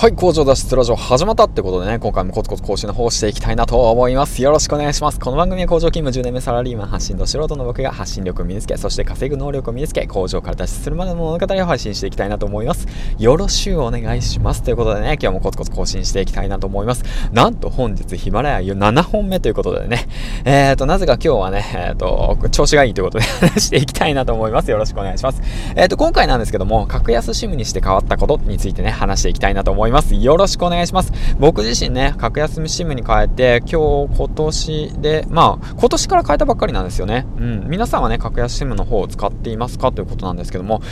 はい、工場脱出ラジオ始まったってことでね、今回もコツコツ更新の方をしていきたいなと思います。よろしくお願いします。この番組は工場勤務10年目サラリーマン発信と素人の僕が発信力を身につけ、そして稼ぐ能力を身につけ、工場から脱出するまでの物語を配信していきたいなと思います。よろしゅうお願いしますということでね、今日もコツコツ更新していきたいなと思います。なんと本日ヒマラヤ7本目ということでね、なぜか今日はね、調子がいいということで話していきたいなと思います。よろしくお願いします。今回なんですけども、格安SIMにして変わったことについてね、話していきたいなと思います。よろしくお願いします。僕自身ね、格安SIMに変えて今年で、今年から変えたばっかりなんですよね。皆さんはね、格安SIMの方を使っていますかということなんですけども、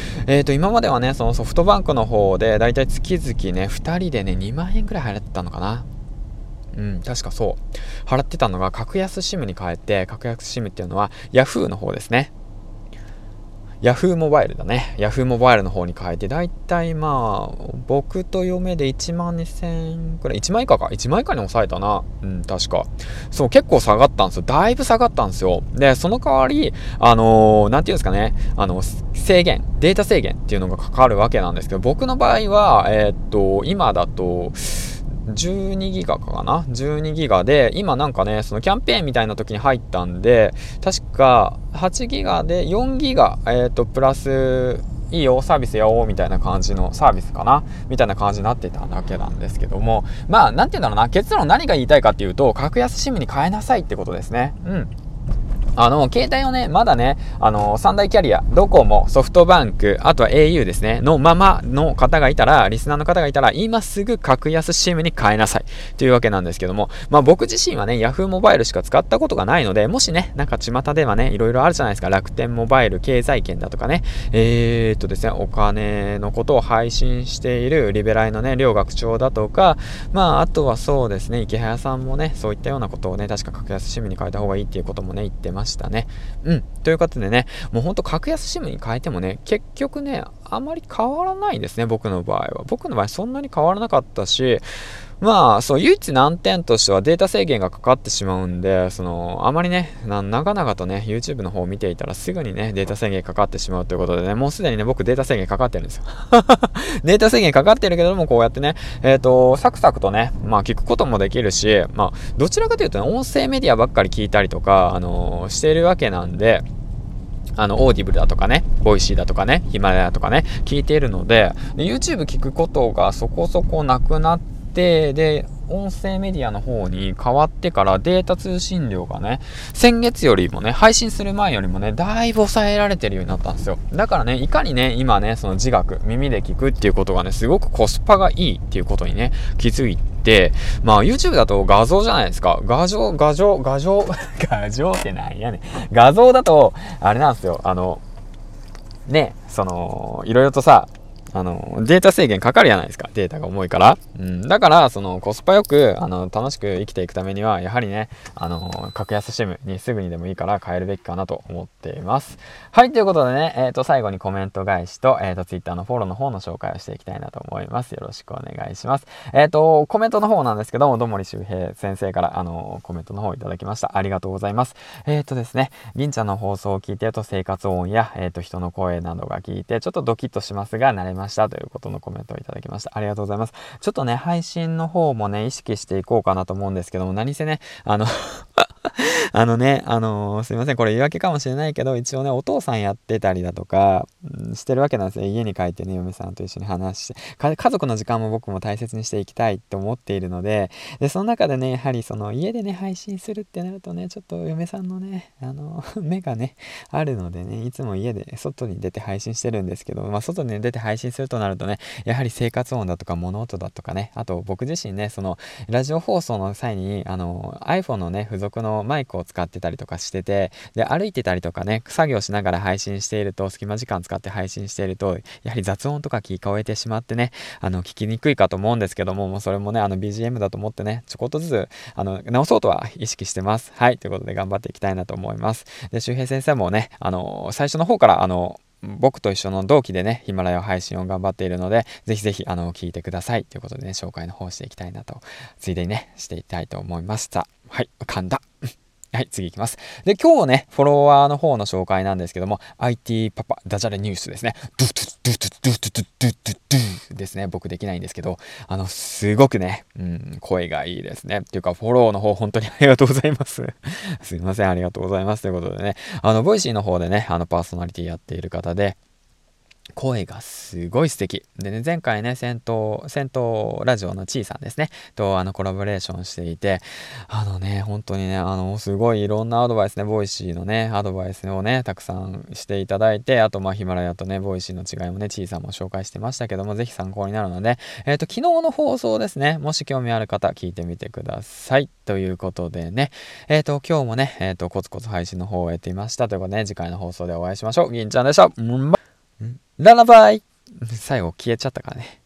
今まではね、そのソフトバンクの方でだいたい月々ね、2人でね2万円くらい払ってたのかな。確かそう、払ってたのが格安SIMに変えて、格安SIMっていうのはヤフーの方ですね。ヤフーモバイルだね。ヤフーモバイルの方に変えて、だいたい僕と嫁で1万2000くらい、1万以下か、1万以下に抑えたな。確か。そう、結構下がったんですよ。だいぶ下がったんですよ。で、その代わり、なんていうんですかね、制限、データ制限っていうのがかかるわけなんですけど、僕の場合は、今だと、12ギガかな、12ギガで、今なんかね、そのキャンペーンみたいな時に入ったんで、確か8ギガで4ギガ、プラスいいよサービスやおうみたいな感じのサービスかなみたいな感じになってただけなんですけども、なんていうんだろうな、結論何が言いたいかっていうと、格安SIMに変えなさいってことですね。携帯をね、まだね、三大キャリア、ドコモ、ソフトバンク、あとは au ですね、のままの方がいたら、リスナーの方がいたら、今すぐ格安SIMに変えなさいというわけなんですけども、僕自身はね、ヤフーモバイルしか使ったことがないので、もしね、なんか巷ではね、いろいろあるじゃないですか、楽天モバイル、経済圏だとかね、お金のことを配信しているリベライのね、両学長だとか、あとはそうですね、池早さんもね、そういったようなことをね、確か格安SIMに変えた方がいいっていうこともね、言ってますしたね。ということでね、もうほんと格安SIMに変えてもね、結局ね、あまり変わらないですね、僕の場合は。僕の場合そんなに変わらなかったし、そう、唯一難点としてはデータ制限がかかってしまうんで、あまりね、長々とね、YouTube の方を見ていたらすぐにね、データ制限かかってしまうということでね、もうすでにね、僕データ制限かかってるんですよ。データ制限かかってるけども、こうやってね、サクサクとね、聞くこともできるし、どちらかというとね、音声メディアばっかり聞いたりとか、しているわけなんで、オーディブルだとかね、ボイシーだとかね、ヒマラヤとかね、聞いているので、YouTube 聞くことがそこそこなくなって、で、音声メディアの方に変わってからデータ通信量がね、先月よりもね、配信する前よりもね、だいぶ抑えられてるようになったんですよ。だからね、いかにね、今ね、その自学、耳で聞くっていうことがね、すごくコスパがいいっていうことにね、気づいて、YouTube だと画像じゃないですか。画像ってなんやねん。画像だと、あれなんですよ、いろいろとさ、データ制限かかるじゃないですか。データが重いから。だから、コスパよく、楽しく生きていくためには、やはりね、格安SIMにすぐにでもいいから変えるべきかなと思っています。はい、ということでね、最後にコメント返しと、Twitter のフォローの方の紹介をしていきたいなと思います。よろしくお願いします。コメントの方なんですけども、どもり周平先生から、コメントの方いただきました。ありがとうございます。ですね、銀ちゃんの放送を聞いてると、生活音や、人の声などが聞いて、ちょっとドキッとしますが、慣れましたということのコメントをいただきました。ありがとうございます。ちょっとね、配信の方もね、意識していこうかなと思うんですけども、何せね、すいません、これ言い訳かもしれないけど、一応ね、お父さんやってたりだとか、してるわけなんですよ。家に帰ってね、嫁さんと一緒に話して、家族の時間も僕も大切にしていきたいと思っているので、その中でね、やはり家でね、配信するってなるとね、ちょっと嫁さんのね、目がね、あるのでね、いつも家で外に出て配信してるんですけど、外に出て配信するとなるとね、やはり生活音だとか物音だとかね、あと僕自身ね、ラジオ放送の際にiPhone のね、付属のマイクを使ってたりとかしてて、で、歩いてたりとかね、作業しながら配信していると、隙間時間使って配信していると、やはり雑音とか聞こえてしまってね、聞きにくいかと思うんですけども、もうそれもね、BGM だと思ってね、ちょこっとずつ直そうとは意識してます。はい、ということで頑張っていきたいなと思います。で、周平先生もね、最初の方から僕と一緒の同期でね、ヒマラヤ配信を頑張っているので、ぜひぜひ聞いてくださいということでね、紹介の方していきたいなと、ついでにね、していきたいと思いました。はい、噛んだはい、次いきます。で、今日ね、フォロワーの方の紹介なんですけども、IT パパ、ダジャレニュースですね。ドゥドゥドゥドゥドゥドゥドゥドゥですね。僕できないんですけど、すごくね、声がいいですね。っていうか、フォローの方、本当にありがとうございます。すいません、ありがとうございます。ということでね、ボイシーの方でね、パーソナリティやっている方で、声がすごい素敵でね、前回ね戦闘ラジオのちいさんですねとコラボレーションしていて、ね本当にねすごいいろんなアドバイスね、ボイシーのねアドバイスをねたくさんしていただいて、あとヒマラヤとねボイシーの違いもねちいさんも紹介してましたけども、ぜひ参考になるので、昨日の放送ですね、もし興味ある方聞いてみてくださいということでね、今日もねコツコツ配信の方を終えていましたということで、ね、次回の放送でお会いしましょう。銀ちゃんでした。ララバイ最後消えちゃったからね。